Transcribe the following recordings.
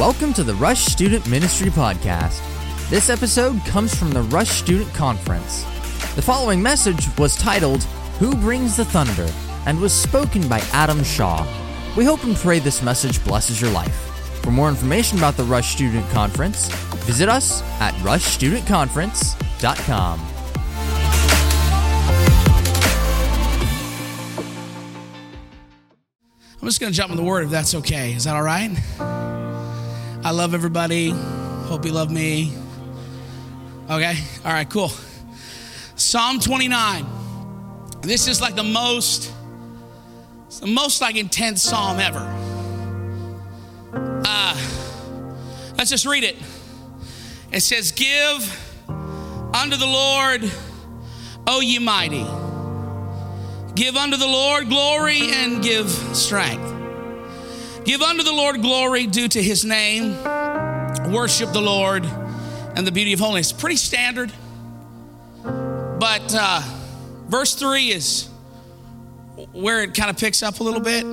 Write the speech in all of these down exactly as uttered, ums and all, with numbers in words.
Welcome to the Rush Student Ministry Podcast. This episode comes from the Rush Student Conference. The following message was titled, Who Brings the Thunder? And was spoken by Adam Shaw. We hope and pray this message blesses your life. For more information about the Rush Student Conference, visit us at rush student conference dot com. I'm just going to jump in the Word if that's okay. Is that all right? I love everybody. Hope you love me. Okay. All right, cool. Psalm twenty-nine. This is like the most, the most like intense psalm ever. Uh, let's just read it. It says, give unto the Lord, O ye mighty. Give unto the Lord glory and give strength. Give unto the Lord glory due to his name. Worship the Lord and the beauty of holiness. Pretty standard. But uh, verse three is where it kind of picks up a little bit.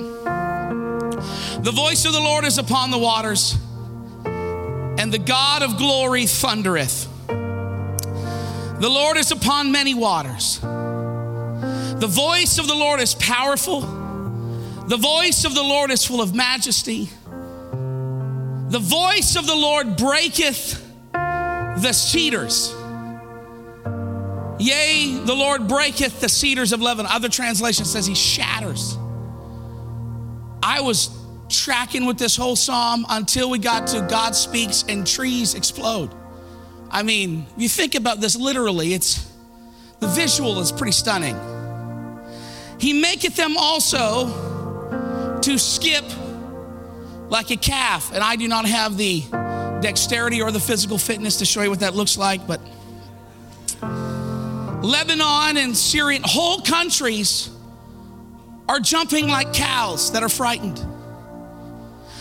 The voice of the Lord is upon the waters, and the God of glory thundereth. The Lord is upon many waters. The voice of the Lord is powerful. The voice of the Lord is full of majesty. The voice of the Lord breaketh the cedars. Yea, the Lord breaketh the cedars of Lebanon. Other translation says he shatters. I was tracking with this whole psalm until we got to God speaks and trees explode. I mean, if you think about this literally, it's the visual is pretty stunning. He maketh them also to skip like a calf. And I do not have the dexterity or the physical fitness to show you what that looks like, but Lebanon and Syria, whole countries are jumping like cows that are frightened.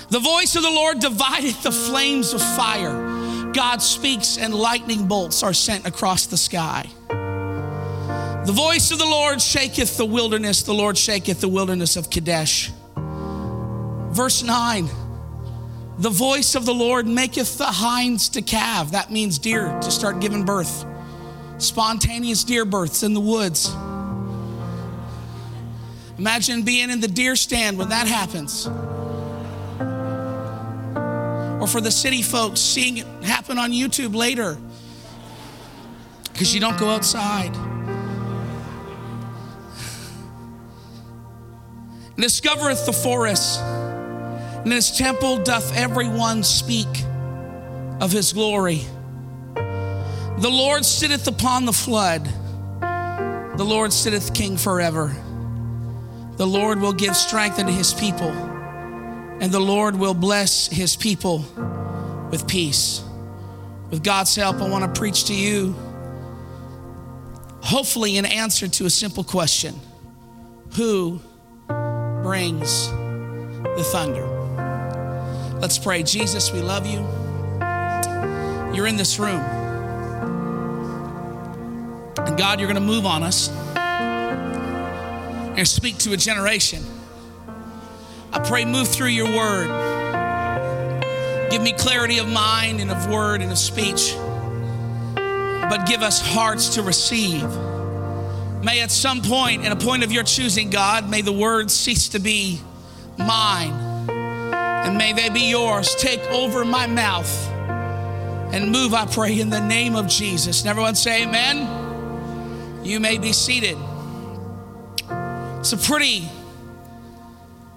The voice of the Lord divideth the flames of fire. God speaks and lightning bolts are sent across the sky. The voice of the Lord shaketh the wilderness. The Lord shaketh the wilderness of Kadesh. Verse nine, the voice of the Lord maketh the hinds to calve. That means deer to start giving birth. Spontaneous deer births in the woods. Imagine being in the deer stand when that happens. Or for the city folks, seeing it happen on YouTube later because you don't go outside. Discovereth the forest, and in his temple doth everyone speak of his glory. The Lord sitteth upon the flood. The Lord sitteth king forever. The Lord will give strength unto his people, and the Lord will bless his people with peace. With God's help, I want to preach to you, hopefully in answer to a simple question. Who brings the thunder? Let's pray. Jesus, we love you. You're in this room. And God, you're going to move on us and speak to a generation. I pray, move through your word. Give me clarity of mind and of word and of speech. But give us hearts to receive. May at some point, in a point of your choosing, God, may the words cease to be mine, and may they be yours. Take over my mouth and move, I pray, in the name of Jesus. And everyone say amen. You may be seated. It's a pretty,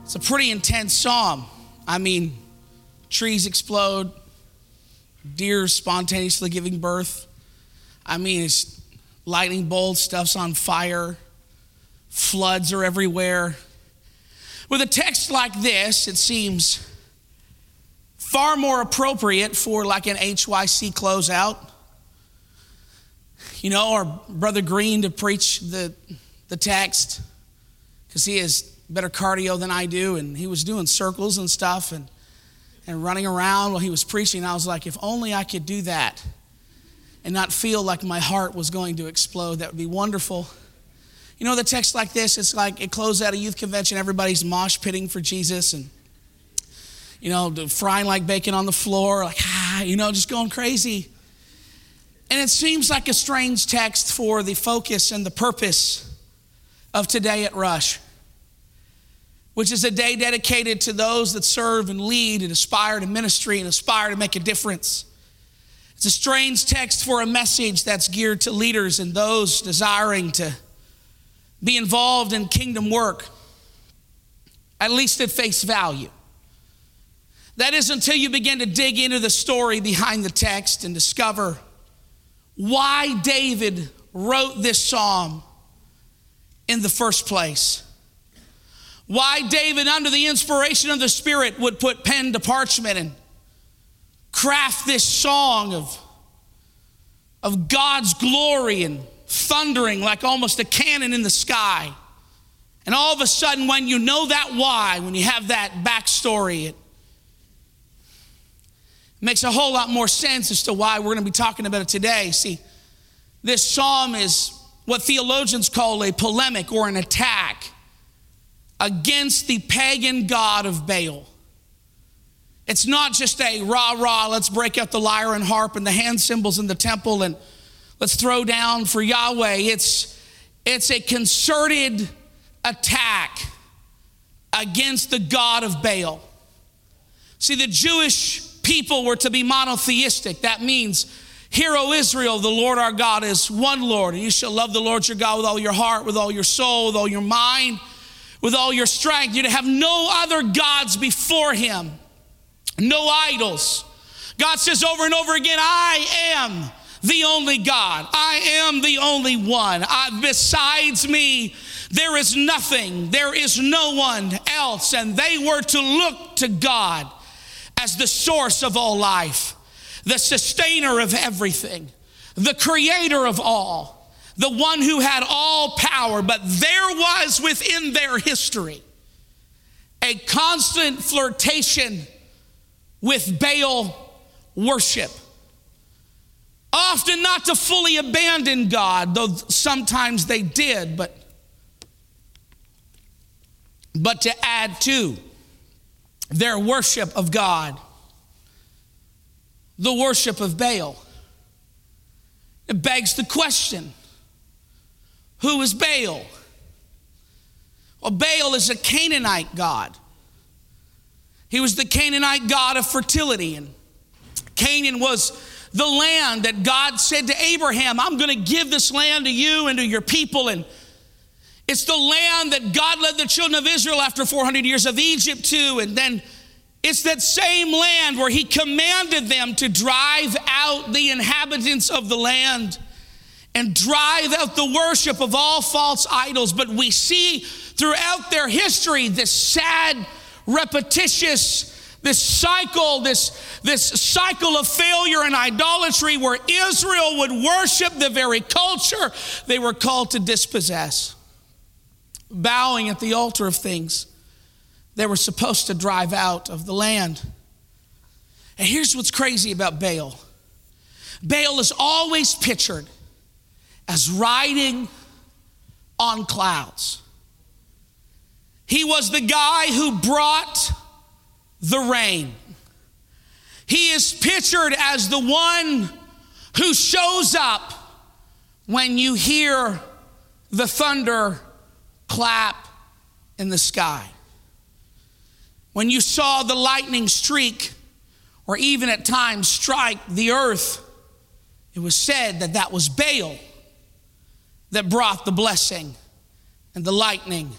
it's a pretty intense psalm. I mean, trees explode, deer spontaneously giving birth. I mean, it's lightning bolts, stuff's on fire, floods are everywhere. With a text like this, it seems far more appropriate for like an H Y C closeout, you know, or Brother Green to preach the, the text, because he has better cardio than I do, and he was doing circles and stuff and, and running around while he was preaching. I was like, if only I could do that and not feel like my heart was going to explode. That would be wonderful. You know, the text like this, it's like it closed out a youth convention, everybody's mosh pitting for Jesus, and you know, frying like bacon on the floor, like, ah, you know, just going crazy. And it seems like a strange text for the focus and the purpose of today at Rush, which is a day dedicated to those that serve and lead and aspire to ministry and aspire to make a difference. It's a strange text for a message that's geared to leaders and those desiring to be involved in kingdom work, at least at face value. That is until you begin to dig into the story behind the text and discover why David wrote this psalm in the first place. Why David, under the inspiration of the Spirit, would put pen to parchment and craft this song of, of God's glory and thundering like almost a cannon in the sky. And all of a sudden, when you know that why, when you have that backstory, it makes a whole lot more sense as to why we're going to be talking about it today. See, this psalm is what theologians call a polemic or an attack against the pagan god of Baal. It's not just a rah-rah, let's break out the lyre and harp and the hand cymbals in the temple and let's throw down for Yahweh. It's, it's a concerted attack against the god of Baal. See, the Jewish people were to be monotheistic. That means, hear, O Israel, the Lord our God is one Lord, and you shall love the Lord your God with all your heart, with all your soul, with all your mind, with all your strength. You're to have no other gods before him, no idols. God says over and over again, I am the only God. I am the only one. I, besides me, there is nothing. There is no one else. And they were to look to God as the source of all life, the sustainer of everything, the creator of all, the one who had all power. But there was within their history a constant flirtation with Baal worship. Often not to fully abandon God, though sometimes they did, but, but to add to their worship of God, the worship of Baal. It begs the question, who is Baal? Well, Baal is a Canaanite god. He was the Canaanite god of fertility. And Canaan was the land that God said to Abraham, I'm going to give this land to you and to your people. And it's the land that God led the children of Israel after four hundred years of Egypt to. And then it's that same land where he commanded them to drive out the inhabitants of the land and drive out the worship of all false idols. But we see throughout their history this sad, repetitious, this cycle, this, this cycle of failure and idolatry where Israel would worship the very culture they were called to dispossess, bowing at the altar of things they were supposed to drive out of the land. And here's what's crazy about Baal. Baal is always pictured as riding on clouds. He was the guy who brought the rain. He is pictured as the one who shows up when you hear the thunder clap in the sky, when you saw the lightning streak, or even at times strike the earth. It was said that that was Baal that brought the blessing and the lightning,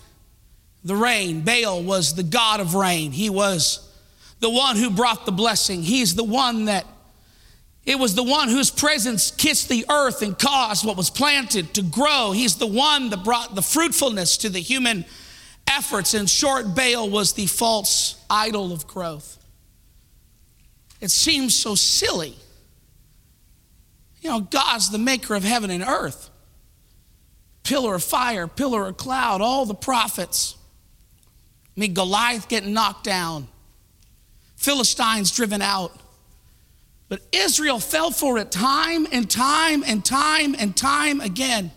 the rain. Baal was the god of rain. He was the one who brought the blessing. He's the one that, it was the one whose presence kissed the earth and caused what was planted to grow. He's the one that brought the fruitfulness to the human efforts. In short, Baal was the false idol of growth. It seems so silly. You know, God's the maker of heaven and earth. Pillar of fire, pillar of cloud, all the prophets. I mean, Goliath getting knocked down, Philistines driven out. But Israel fell for it time and time and time and time again.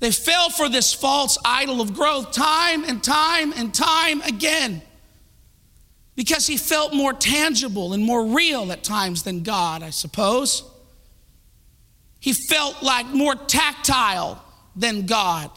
They fell for this false idol of growth time and time and time again. because he felt more tangible and more real at times than God, I suppose. He felt like more tactile than God.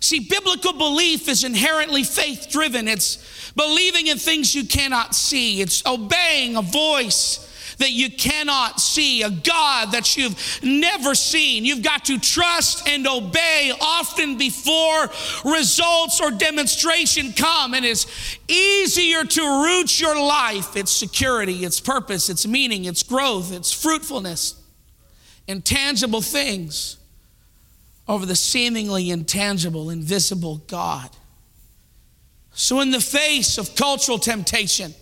See, biblical belief is inherently faith-driven. It's believing in things you cannot see. It's obeying a voice that you cannot see, a God that you've never seen. You've got to trust and obey often before results or demonstration come, and it's easier to root your life, its security, its purpose, its meaning, its growth, its fruitfulness, and tangible things over the seemingly intangible, invisible God. So in the face of cultural temptation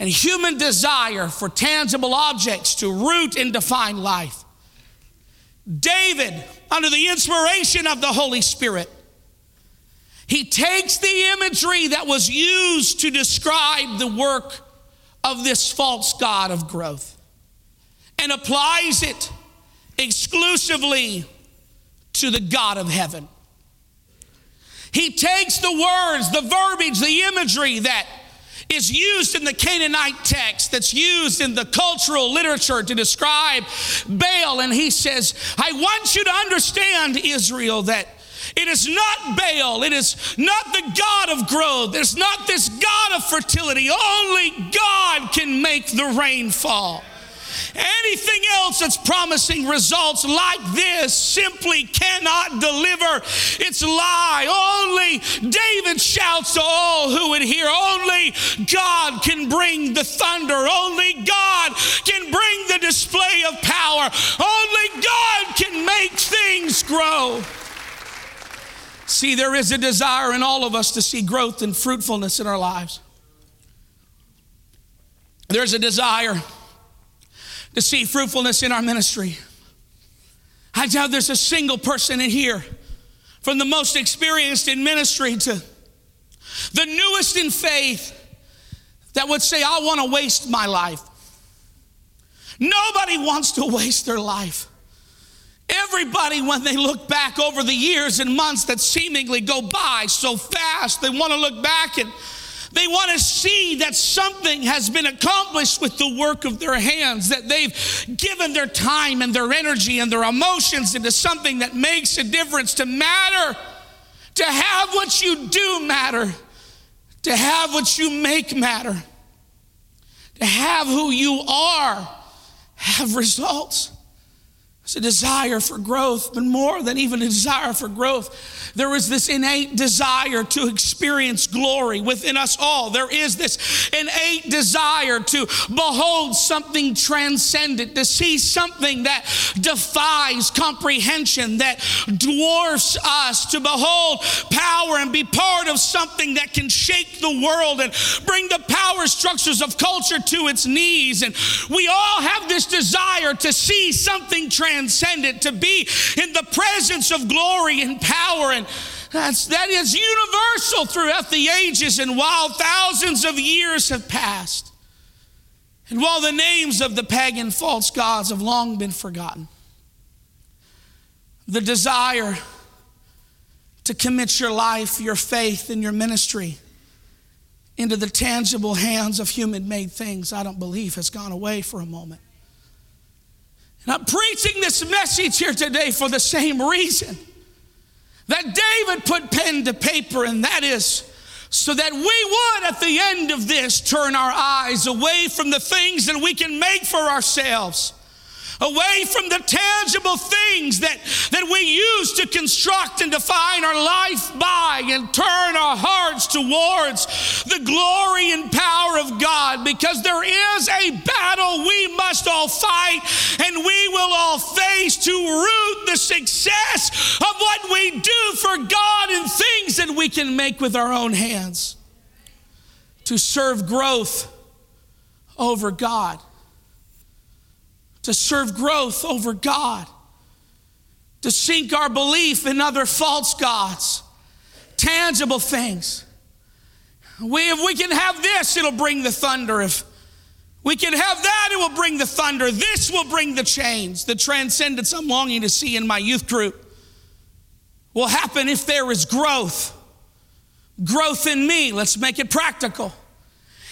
and human desire for tangible objects to root and define life, David, under the inspiration of the Holy Spirit, he takes the imagery that was used to describe the work of this false god of growth and applies it exclusively to the God of heaven. He takes the words, the verbiage, the imagery that is used in the Canaanite text, that's used in the cultural literature to describe Baal, and he says, I want you to understand, Israel, that it is not Baal, it is not the God of growth, it's not this God of fertility. Only God can make the rain fall. Anything else that's promising results like this simply cannot deliver its lie. Only, David shouts to all who would hear, only God can bring the thunder. Only God can bring the display of power. Only God can make things grow. See, there is a desire in all of us to see growth and fruitfulness in our lives. There's a desire to see fruitfulness in our ministry. I doubt there's a single person in here, from the most experienced in ministry to the newest in faith, that would say, I want to waste my life. Nobody wants to waste their life. Everybody, when they look back over the years and months that seemingly go by so fast, they want to look back and they want to see that something has been accomplished with the work of their hands, that they've given their time and their energy and their emotions into something that makes a difference. To matter, to have what you do matter, to have what you make matter, to have who you are have results. It's a desire for growth, but more than even a desire for growth, there is this innate desire to experience glory within us all. There is this innate desire to behold something transcendent, to see something that defies comprehension, that dwarfs us, to behold power and be part of something that can shake the world and bring the power structures of culture to its knees. And we all have this desire to see something transcendent. Transcendent, to be in the presence of glory and power. And that's, that is universal throughout the ages. And while thousands of years have passed, and while the names of the pagan false gods have long been forgotten, the desire to commit your life, your faith, and your ministry into the tangible hands of human-made things, I don't believe has gone away for a moment. And I'm preaching this message here today for the same reason that David put pen to paper, and that is so that we would, at the end of this, turn our eyes away from the things that we can make for ourselves, away from the tangible things that, that we use to construct and define our life by, and turn our hearts towards the glory and power of God, because there is a battle we must all fight and we will all face to root the success of what we do for God and things that we can make with our own hands, to serve growth over God. to serve growth over God, to sink our belief in other false gods, tangible things. We, if we can have this, it'll bring the thunder. If we can have that, it will bring the thunder. This will bring the change. The transcendence I'm longing to see in my youth group will happen if there is growth. Growth in me, let's make it practical.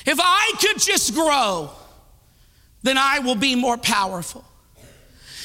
If I could just grow, then I will be more powerful.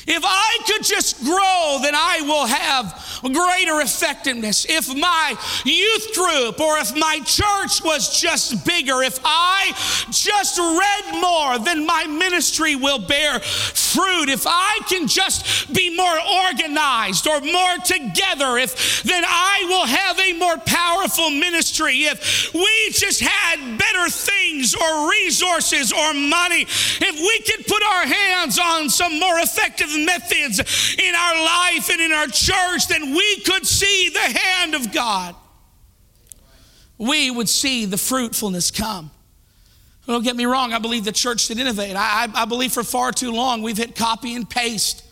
If I could just grow, then I will have greater effectiveness. If my youth group or if my church was just bigger, if I just read more, then my ministry will bear fruit. If I can just be more organized or more together, if then I will have a more powerful ministry. If we just had better things or resources or money, if we could put our hands on some more effective methods in our life and in our church, then we could see the hand of God. We would see the fruitfulness come. Don't get me wrong, I believe the church should innovate. I, I believe for far too long we've hit copy and paste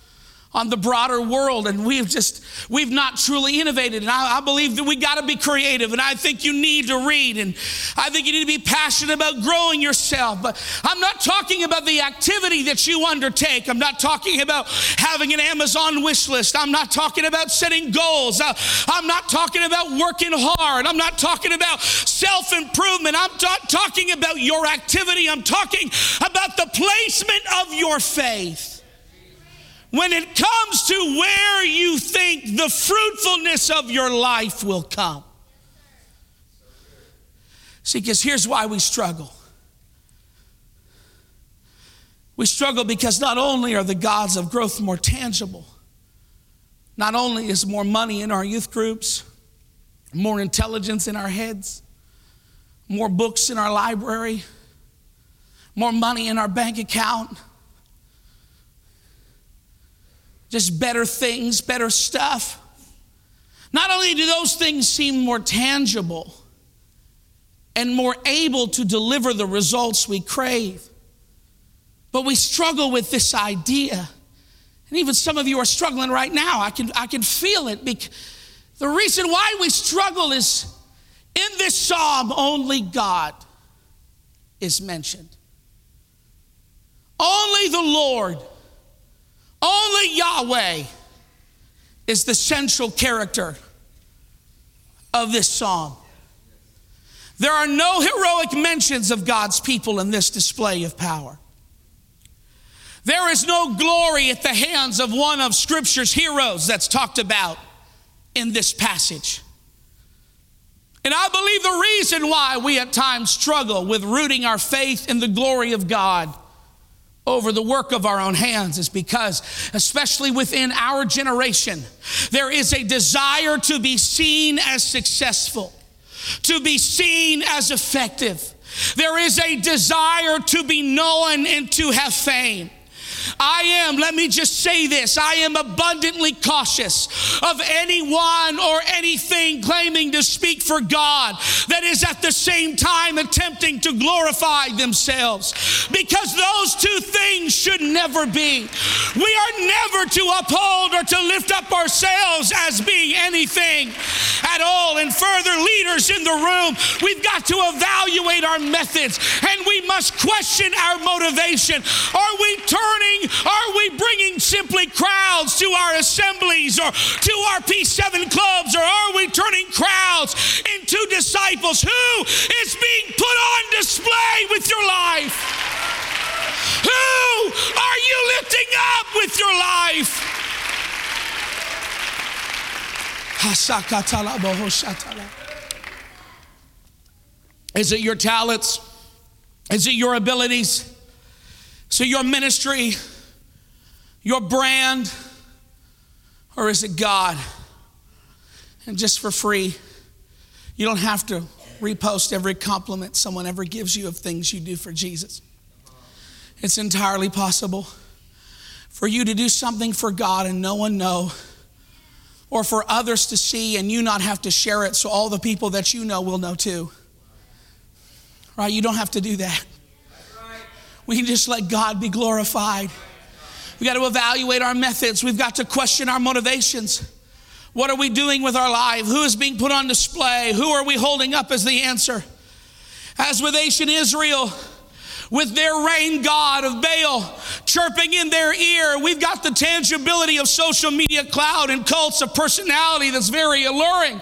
on the broader world, and we've just, we've not truly innovated. And I, I believe that we gotta be creative, and I think you need to read, and I think you need to be passionate about growing yourself. But I'm not talking about the activity that you undertake. I'm not talking about having an Amazon wish list. I'm not talking about setting goals. I, I'm not talking about working hard. I'm not talking about self-improvement. I'm not talking about your activity. I'm talking about the placement of your faith. When it comes to where you think the fruitfulness of your life will come. See, because here's why we struggle. We struggle because not only are the gods of growth more tangible, not only is more money in our youth groups, more intelligence in our heads, more books in our library, more money in our bank account, just better things, better stuff. Not only do those things seem more tangible and more able to deliver the results we crave, but we struggle with this idea. And even some of you are struggling right now. I can, I can feel it. The reason why we struggle is in this psalm, only God is mentioned. Only the Lord Only Yahweh is the central character of this psalm. There are no heroic mentions of God's people in this display of power. There is no glory at the hands of one of Scripture's heroes that's talked about in this passage. And I believe the reason why we at times struggle with rooting our faith in the glory of God over the work of our own hands is because, especially within our generation, there is a desire to be seen as successful, to be seen as effective. There is a desire to be known and to have fame. I am, let me just say this, I am abundantly cautious of anyone or anything claiming to speak for God that is at the same time attempting to glorify themselves, because those two things should never be. We are never to uphold or to lift up ourselves as being anything at all. And further, leaders in the room, we've got to evaluate our methods, and we must question our motivation. Are we turning Are we bringing simply crowds to our assemblies or to our P seven clubs, or are we turning crowds into disciples? Who is being put on display with your life? Who are you lifting up with your life? Is it your talents? Is it your abilities? So your ministry, your brand, or is it God? And just for free, you don't have to repost every compliment someone ever gives you of things you do for Jesus. It's entirely possible for you to do something for God and no one know, or for others to see and you not have to share it so all the people that you know will know too. Right? You don't have to do that. We can just let God be glorified. We got to evaluate our methods. We've got to question our motivations. What are we doing with our life? Who is being put on display? Who are we holding up as the answer? As with ancient Israel, with their rain god of Baal chirping in their ear, we've got the tangibility of social media cloud and cults of personality that's very alluring,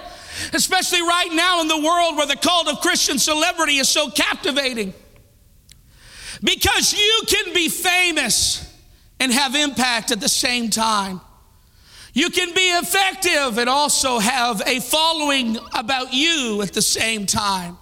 especially right now in the world where the cult of Christian celebrity is so captivating. Because you can be famous and have impact at the same time. You can be effective and also have a following about you at the same time.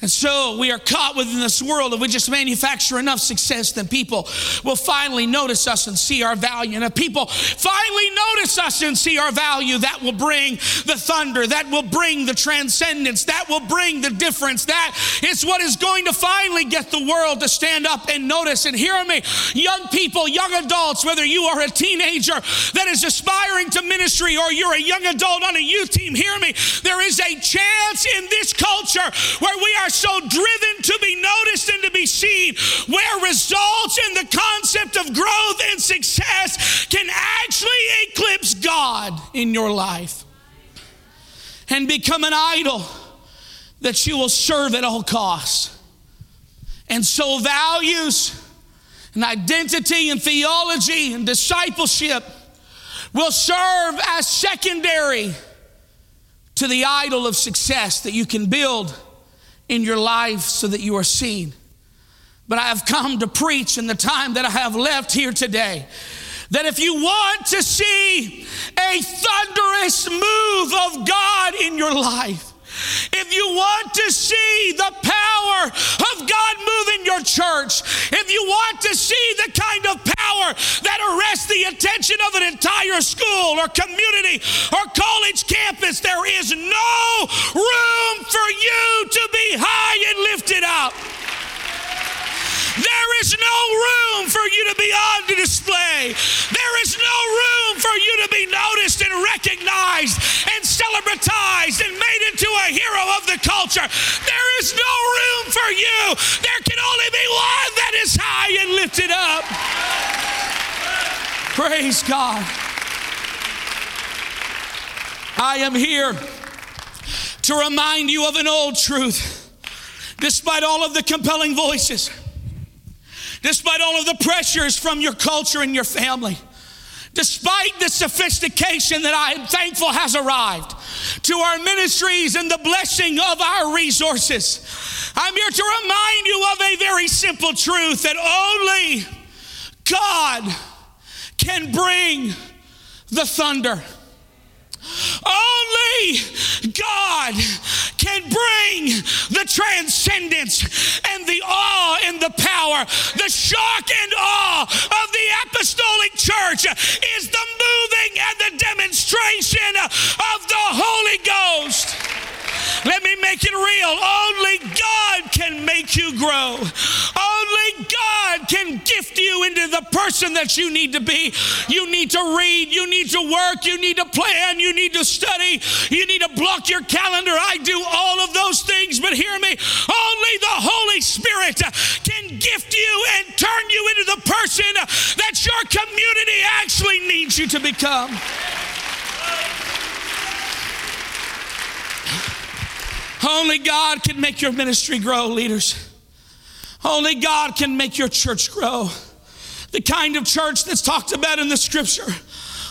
And so we are caught within this world. If we just manufacture enough success, then people will finally notice us and see our value. And if people finally notice us and see our value, that will bring the thunder, that will bring the transcendence, that will bring the difference. That is what is going to finally get the world to stand up and notice. And hear me, young people, young adults, whether you are a teenager that is aspiring to ministry or you're a young adult on a youth team, hear me, there is a chance in this culture where we are so driven to be noticed and to be seen, where results in the concept of growth and success can actually eclipse God in your life and become an idol that you will serve at all costs. And so values and identity and theology and discipleship will serve as secondary to the idol of success that you can build in your life so that you are seen. But I have come to preach in the time that I have left here today, that if you want to see a thunderous move of God in your life, if you want to see the power of God move in your church, if you want to see the kind of power that arrests the attention of an entire school or community or college campus, there is no room for you to be high and lifted up. There is no room for you to be on display. There is no room for you to be noticed and recognized and celebratized and made into a hero of the culture. There is no room for you. There can only be one that is high and lifted up. Praise God. I am here to remind you of an old truth. Despite all of the compelling voices, despite all of the pressures from your culture and your family, despite the sophistication that I am thankful has arrived to our ministries and the blessing of our resources, I'm here to remind you of a very simple truth, that only God can bring the thunder. Only God can bring the transcendence and the awe and the power. The shock and awe of the apostolic church is the moving and the demonstration of the Holy Ghost. Let me make it real. Only God can make you grow. Only God can gift you into the person that you need to be. You need to read. You need to work. You need to plan. You need to study. You need to block your calendar. I do all of those things, but hear me. Only the Holy Spirit can gift you and turn you into the person that your community actually needs you to become. Only God can make your ministry grow, leaders. Only God can make your church grow. The kind of church that's talked about in the scripture.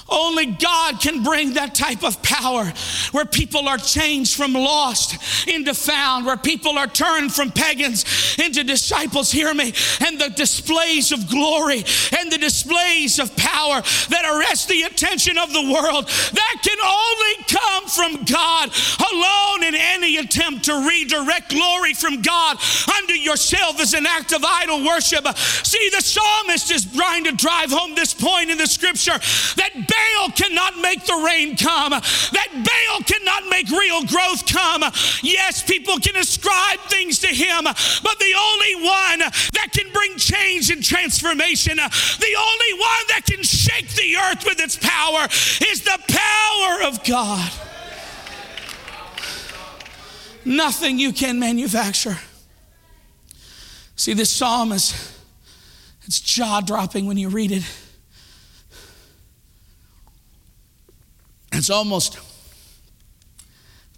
Only God can bring that type of power where people are changed from lost into found, where people are turned from pagans into disciples, hear me, and the displays of glory and the displays of power that arrest the attention of the world, that can only come from God alone. In any attempt to redirect glory from God unto yourself is an act of idol worship. See, the psalmist is trying to drive home this point in the scripture, that Baal cannot make the rain come, that Baal cannot make real growth come. Yes, people can ascribe things to him, but the only one that can bring change and transformation, the only one that can shake the earth with its power, is the power of God. Nothing you can manufacture. See, this psalm is, it's jaw-dropping when you read it. It's almost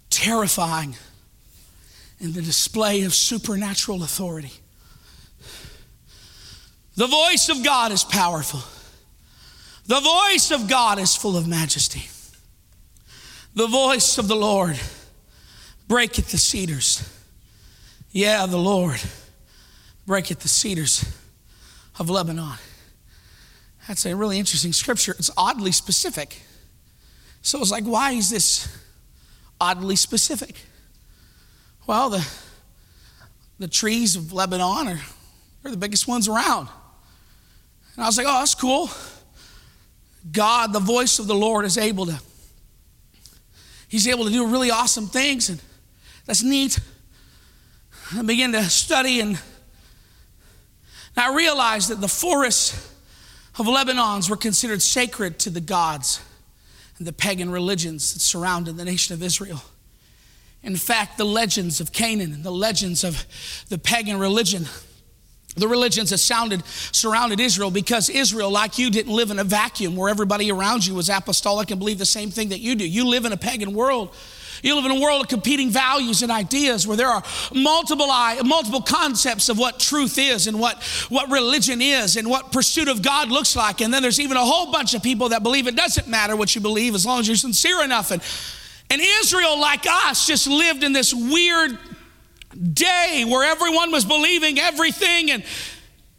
terrifying in the display of supernatural authority. The voice of God is powerful. The voice of God is full of majesty. The voice of the Lord breaketh the cedars. Yeah, the Lord breaketh the cedars of Lebanon. That's a really interesting scripture. It's oddly specific. So it's like, why is this oddly specific? Well, the the trees of Lebanon are, are the biggest ones around. And I was like, oh, that's cool. God, the voice of the Lord is able to, he's able to do really awesome things, and that's neat. I began to study, and I realized that the forests of Lebanon were considered sacred to the gods and the pagan religions that surrounded the nation of Israel. In fact, the legends of Canaan and the legends of the pagan religion, the religions that sounded, surrounded Israel, because Israel, like you, didn't live in a vacuum where everybody around you was apostolic and believed the same thing that you do. You live in a pagan world. You live in a world of competing values and ideas where there are multiple multiple concepts of what truth is and what, what religion is and what pursuit of God looks like. And then there's even a whole bunch of people that believe it doesn't matter what you believe as long as you're sincere enough. And, and Israel, like us, just lived in this weird day where everyone was believing everything. And,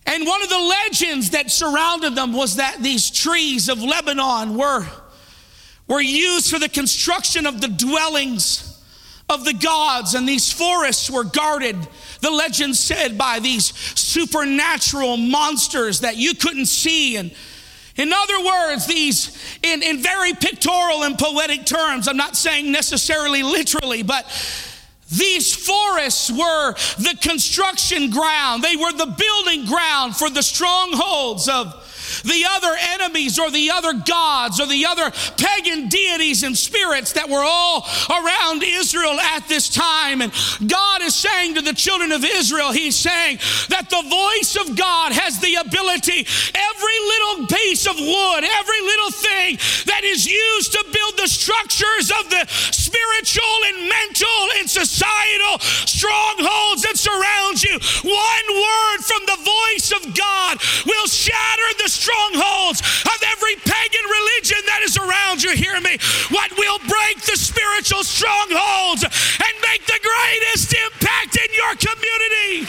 and one of the legends that surrounded them was that these trees of Lebanon were were used for the construction of the dwellings of the gods, and these forests were guarded, the legend said, by these supernatural monsters that you couldn't see. And in other words, these, in, in very pictorial and poetic terms, I'm not saying necessarily literally, but these forests were the construction ground. They were the building ground for the strongholds of the other enemies or the other gods or the other pagan deities and spirits that were all around Israel at this time. And God is saying to the children of Israel, he's saying that the voice of God has the ability, every little piece of wood, every little thing that is used to build the structures of the spiritual and mental and societal strongholds that surround you, one word from the voice of God will shatter the strongholds of every pagan religion that is around you. Hear me. What will break the spiritual strongholds and make the greatest impact in your community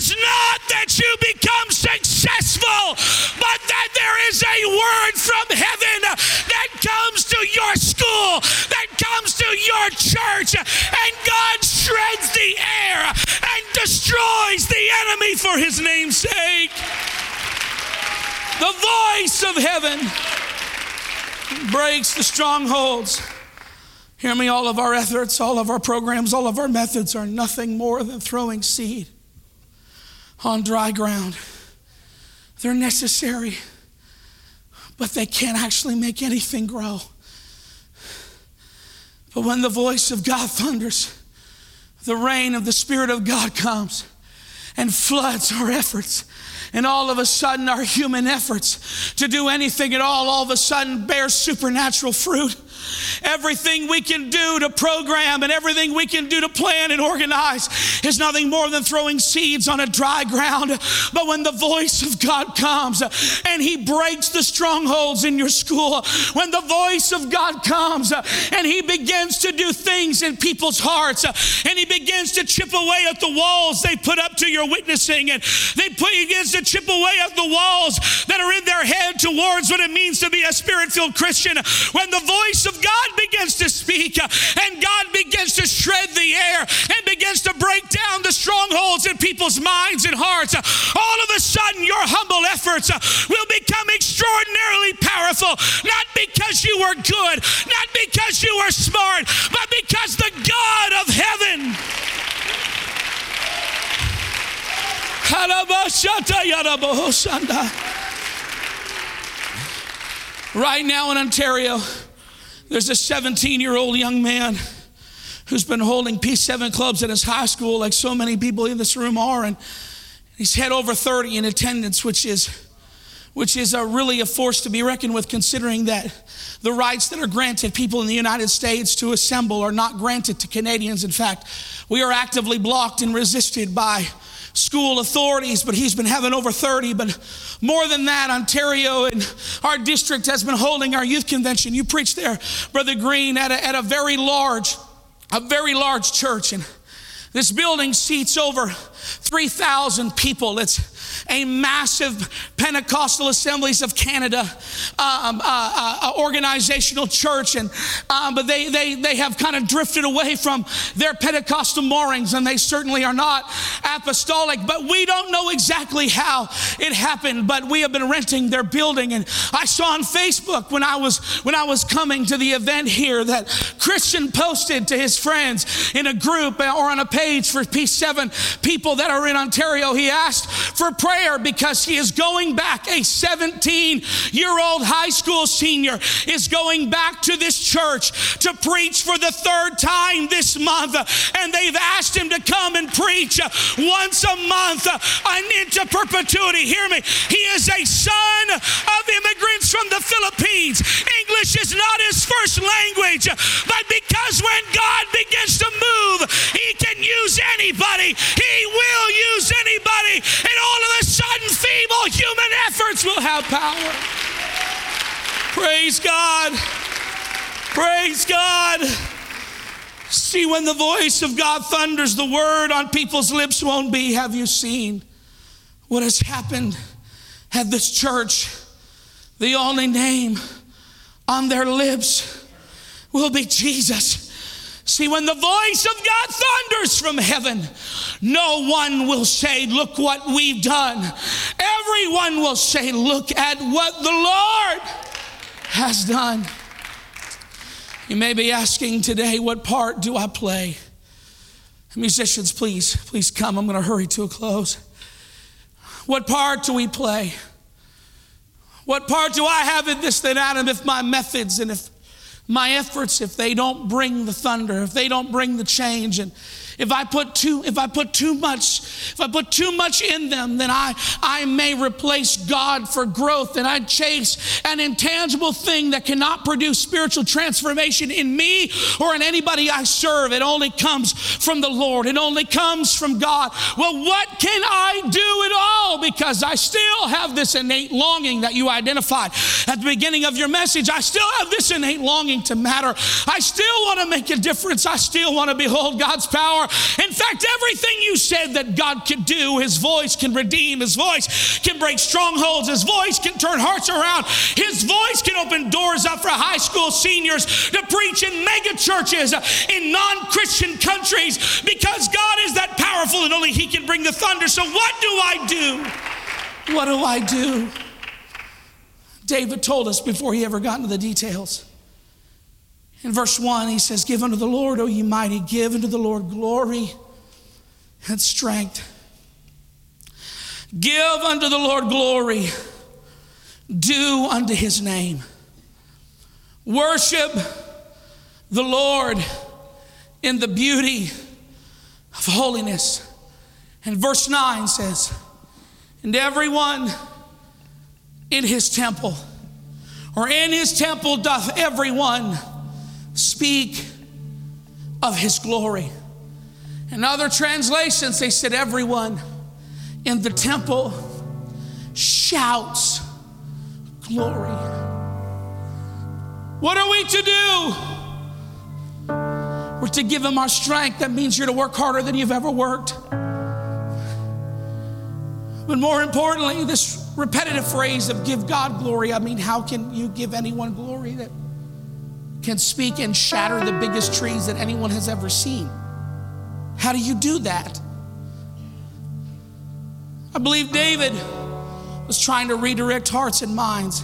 is not that you become successful, but that there is a word from heaven that comes to your school, that comes to your church, and God shreds the air and destroys the enemy for his name's sake. The voice of heaven breaks the strongholds. Hear me, all of our efforts, all of our programs, all of our methods are nothing more than throwing seed on dry ground. They're necessary, but they can't actually make anything grow. But when the voice of God thunders, the rain of the Spirit of God comes and floods our efforts. And all of a sudden, our human efforts to do anything at all, all of a sudden bears supernatural fruit. Everything we can do to program and everything we can do to plan and organize is nothing more than throwing seeds on a dry ground. But when the voice of God comes and he breaks the strongholds in your school, when the voice of God comes and he begins to do things in people's hearts and he begins to chip away at the walls they put up to your witnessing, and they put, he begins to chip away at the walls that are in their head towards what it means to be a spirit-filled Christian, when the voice of God begins to speak and God begins to shred the air and begins to break down the strongholds in people's minds and hearts, all of a sudden your humble efforts will become extraordinarily powerful, not because you are good, not because you are smart, but because the God of heaven right now in Ontario. There's a seventeen-year-old young man who's been holding P seven clubs at his high school, like so many people in this room are, and he's had over thirty in attendance, which is which is a really a force to be reckoned with, considering that the rights that are granted people in the United States to assemble are not granted to Canadians. In fact, we are actively blocked and resisted by school authorities, but he's been having over thirty. But more than that, Ontario and our district has been holding our youth convention. You preached there, Brother Green, at a, at a very large, a very large church. And this building seats over three thousand people. It's a massive Pentecostal Assemblies of Canada um, uh, uh, organizational church. And um, but they, they, they have kind of drifted away from their Pentecostal moorings, and they certainly are not apostolic. But we don't know exactly how it happened, but we have been renting their building. And I saw on Facebook when I was when I was coming to the event here that Christian posted to his friends in a group or on a page for P seven people that are in Ontario. He asked for prayer because he is going back. A seventeen-year-old high school senior is going back to this church to preach for the third time this month, and they've asked him to come and preach once a month and into perpetuity. Hear me. He is a son of immigrants from the Philippines. English is not his first language, but because when God begins to move, he can use anybody. He will use anybody, and all of a sudden feeble human efforts will have power. Praise God. Praise God. See, when the voice of God thunders, the word on people's lips won't be, "Have you seen what has happened at this church?" The only name on their lips will be Jesus. See, when the voice of God thunders from heaven, no one will say, "Look what we've done." Everyone will say, "Look at what the Lord has done." You may be asking today, what part do I play? Musicians, please, please come. I'm going to hurry to a close. What part do we play? What part do I have in this thing, Adam, if my methods and if my efforts, if they don't bring the thunder, if they don't bring the change, and if I put too, if I put too much, if I put too much in them, then I, I may replace God for growth, and I chase an intangible thing that cannot produce spiritual transformation in me or in anybody I serve. It only comes from the Lord. It only comes from God. Well, what can I do at all? Because I still have this innate longing that you identified at the beginning of your message. I still have this innate longing to matter. I still want to make a difference. I still want to behold God's power. In fact, everything you said that God could do, his voice can redeem, his voice can break strongholds, his voice can turn hearts around, his voice can open doors up for high school seniors to preach in mega churches in non-Christian countries, because God is that powerful and only he can bring the thunder. So what do I do? What do I do? David told us before he ever got into the details. In verse one, he says, "Give unto the Lord, O ye mighty, give unto the Lord glory and strength." Give unto the Lord glory, do unto his name. Worship the Lord in the beauty of holiness. And verse nine says, "And everyone in his temple," or in his temple doth everyone speak of his glory. In other translations, they said everyone in the temple shouts glory. What are we to do? We're to give him our strength. That means you're to work harder than you've ever worked. But more importantly, this repetitive phrase of give God glory, I mean, how can you give anyone glory that can speak and shatter the biggest trees that anyone has ever seen? How do you do that? I believe David was trying to redirect hearts and minds,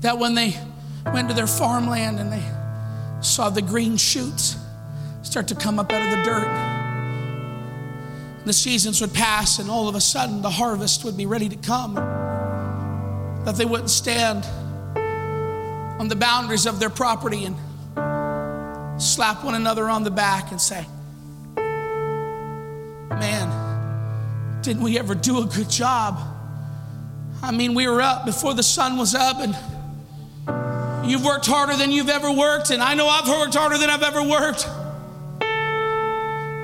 that when they went to their farmland and they saw the green shoots start to come up out of the dirt, the seasons would pass and all of a sudden the harvest would be ready to come, that they wouldn't stand on the boundaries of their property and slap one another on the back and say, "Man, didn't we ever do a good job? I mean, we were up before the sun was up, and you've worked harder than you've ever worked, and I know I've worked harder than I've ever worked.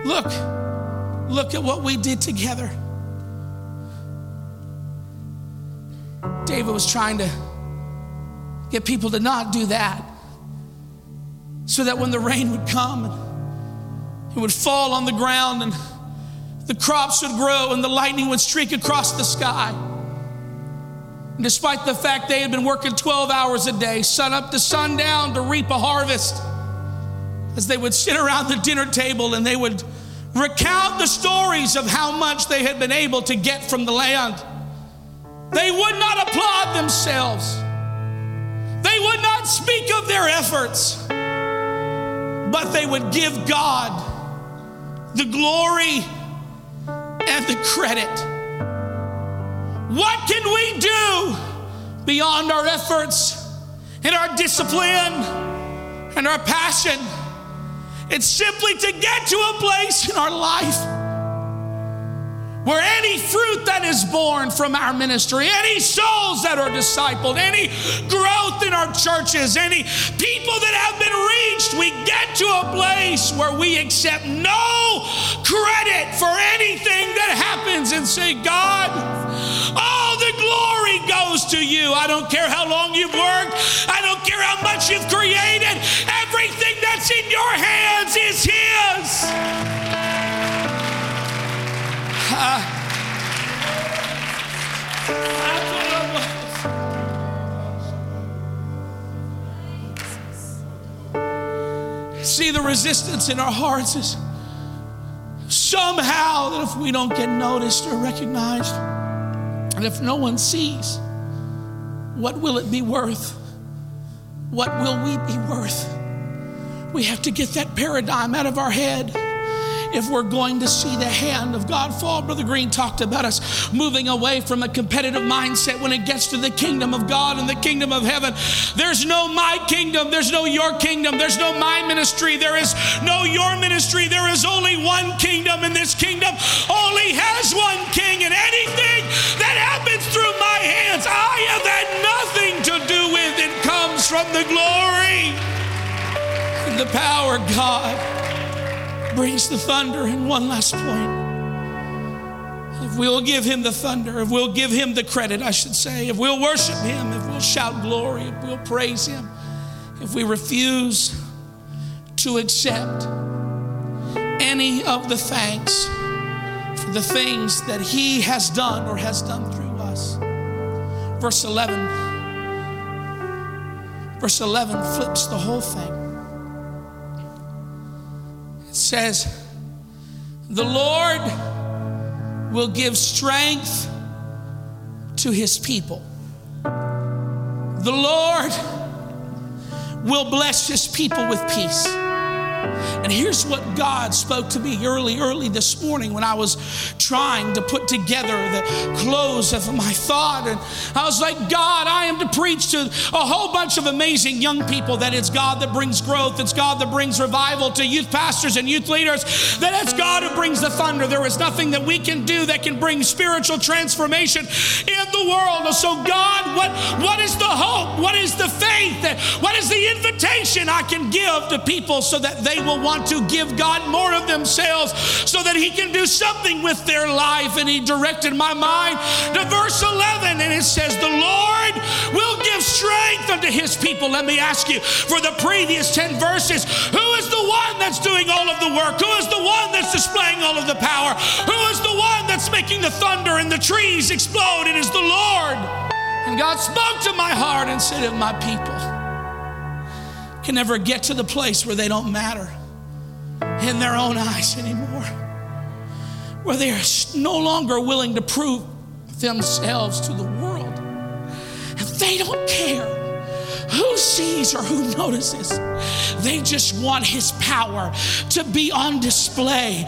Look, look at what we did together." David was trying to get people to not do that, so that when the rain would come and it would fall on the ground and The crops would grow and the lightning would streak across the sky. And despite the fact they had been working twelve hours a day, sun up to sundown to reap a harvest, as they would sit around the dinner table and they would recount the stories of how much they had been able to get from the land, they would not applaud themselves. They would not speak of their efforts, but they would give God the glory and the credit. What can we do beyond our efforts and our discipline and our passion? It's simply to get to a place in our life where any fruit that is born from our ministry, any souls that are discipled, any growth in our churches, any people that have been reached, we get to a place where we accept no credit for anything that happens and say, God, all the glory goes to you. I don't care how long you've worked. I don't care how much you've created. Everything that's in your hands is His. Uh, that's what I was. See, the resistance in our hearts is somehow that if we don't get noticed or recognized, and if no one sees, what will it be worth? What will we be worth? We have to get that paradigm out of our head if we're going to see the hand of God fall. Brother Green talked about us moving away from a competitive mindset when it gets to the kingdom of God and the kingdom of heaven. There's no my kingdom. There's no your kingdom. There's no my ministry. There is no your ministry. There is only one kingdom, and this kingdom only has one king, and anything that happens through my hands, I have had nothing to do with. It comes from the glory and the power. God brings the thunder. And one last point. If we'll give Him the thunder, if we'll give Him the credit, I should say, if we'll worship Him, if we'll shout glory, if we'll praise Him, if we refuse to accept any of the thanks for the things that He has done or has done through us. Verse eleven. Verse eleven flips the whole thing. It says, the Lord will give strength to His people. The Lord will bless His people with peace. And here's what God spoke to me early, early this morning when I was trying to put together the close of my thought. And I was like, God, I am to preach to a whole bunch of amazing young people that it's God that brings growth. It's God that brings revival to youth pastors and youth leaders. That it's God who brings the thunder. There is nothing that we can do that can bring spiritual transformation in the world. And so God, what, what is the hope? What is the faith? What is the invitation I can give to people so that they will want to give God more of themselves so that He can do something with their life? And He directed my mind to verse eleven, and it says, the Lord will give strength unto His people. Let me ask you, for the previous ten verses, who is the one that's doing all of the work? Who is the one that's displaying all of the power? Who is the one that's making the thunder and the trees explode? It is the Lord. And God spoke to my heart and said, if my people can never get to the place where they don't matter in their own eyes anymore, where they are no longer willing to prove themselves to the world, if they don't care who sees or who notices, they just want His power to be on display.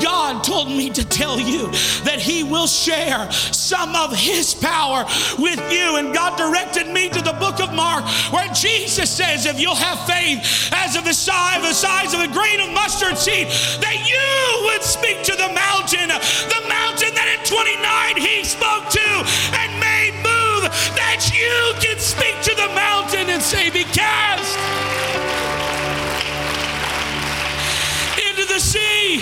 God told me to tell you that He will share some of His power with you. And God directed me to the book of Mark, where Jesus says, if you'll have faith as of the size, the size of a grain of mustard seed, that you would speak to the mountain, the mountain that in twenty-nine He spoke to and made move, that you can speak to the mountain and say, be cast into the sea.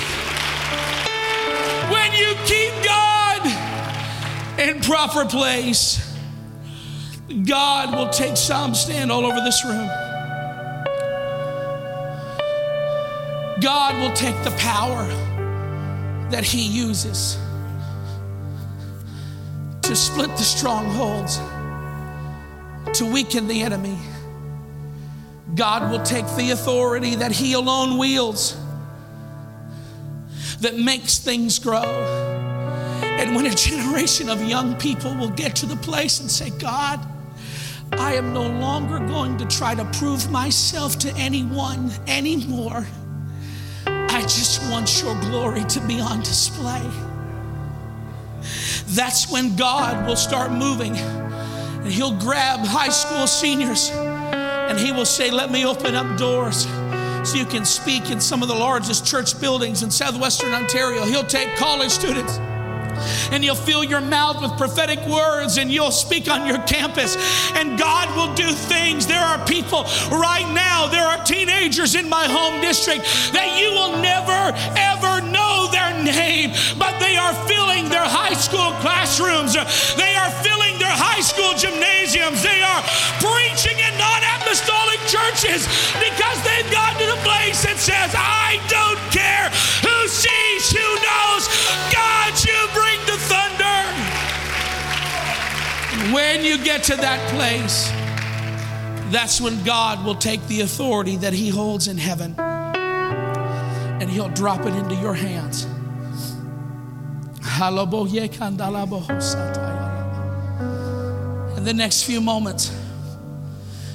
When you keep God in proper place, God will take some stand all over this room. God will take the power that he uses to split the strongholds, to weaken the enemy. God will take the authority that he alone wields, that makes things grow. And when a generation of young people will get to the place and say, God, I am no longer going to try to prove myself to anyone anymore. I just want your glory to be on display. That's when God will start moving. And he'll grab high school seniors and he will say, let me open up doors so you can speak in some of the largest church buildings in southwestern Ontario. He'll take college students and you'll fill your mouth with prophetic words and you'll speak on your campus, and God will do things. There are people right now, there are teenagers in my home district that you will never ever know their name, but they are filling their high school classrooms, they are filling their high school gymnasiums, they are preaching in non-apostolic churches because they've gotten to the place that says, I don't care who sees, who knows, God, you bring the thunder. When you get to that place, that's when God will take the authority that he holds in heaven and he'll drop it into your hands. In the next few moments,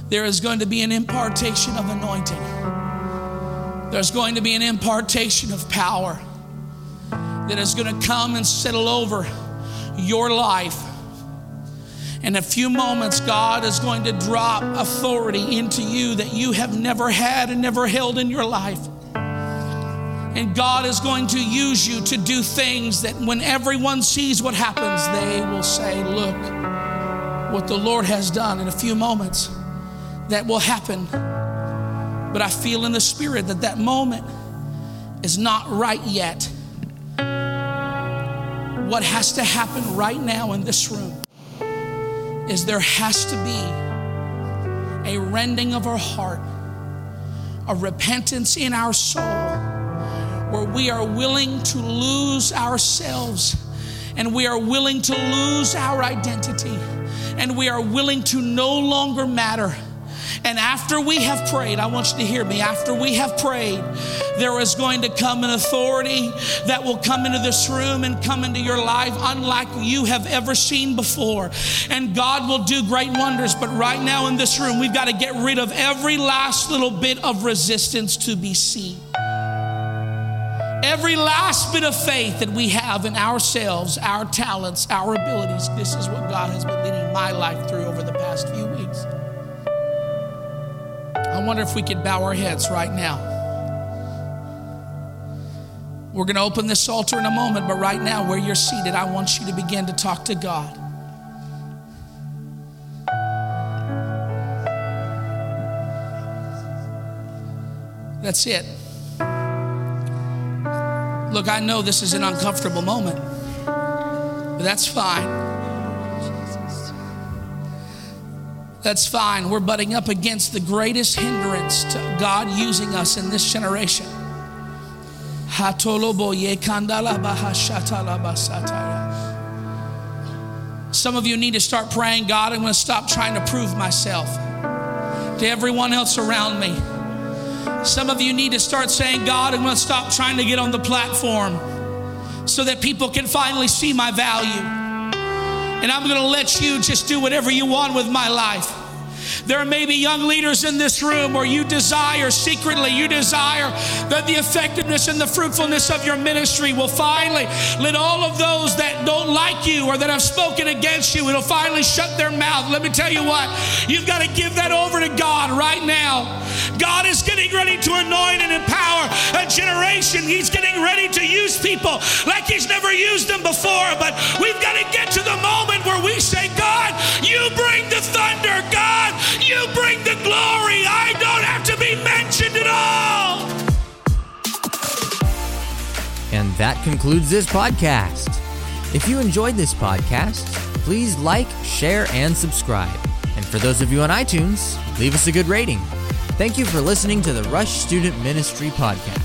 there is going to be an impartation of anointing. There's going to be an impartation of power that is going to come and settle over your life. In a few moments, God is going to drop authority into you that you have never had and never held in your life. And God is going to use you to do things that when everyone sees what happens, they will say, look what the Lord has done. In a few moments, that will happen. But I feel in the spirit that that moment is not right yet. What has to happen right now in this room is there has to be a rending of our heart, a repentance in our soul, where we are willing to lose ourselves and we are willing to lose our identity and we are willing to no longer matter. And after we have prayed, I want you to hear me, after we have prayed, there is going to come an authority that will come into this room and come into your life unlike you have ever seen before. And God will do great wonders. But right now in this room, we've got to get rid of every last little bit of resistance to be seen. Every last bit of faith that we have in ourselves, our talents, our abilities. This is what God has been leading my life through over the past few weeks. I wonder if we could bow our heads right now. We're going to open this altar in a moment, but right now where you're seated, I want you to begin to talk to God. That's it. Look, I know this is an uncomfortable moment, but that's fine. That's fine. We're butting up against the greatest hindrance to God using us in this generation. Some of you need to start praying, God, I'm going to stop trying to prove myself to everyone else around me. Some of you need to start saying, God, I'm going to stop trying to get on the platform so that people can finally see my value. And I'm going to let you just do whatever you want with my life. There may be young leaders in this room where you desire secretly, you desire that the effectiveness and the fruitfulness of your ministry will finally let all of those that don't like you or that have spoken against you, it'll finally shut their mouth. Let me tell you what, you've got to give that over to God right now. God is getting ready to anoint and empower a generation. He's getting ready to use people like he's never used them before. But we've got to get to the moment where we say, God, you bring the thunder. God, you bring the glory. I don't have to be mentioned at all. And that concludes this podcast. If you enjoyed this podcast, please like, share, and subscribe. And for those of you on iTunes, leave us a good rating. Thank you for listening to the Rush Student Ministry Podcast.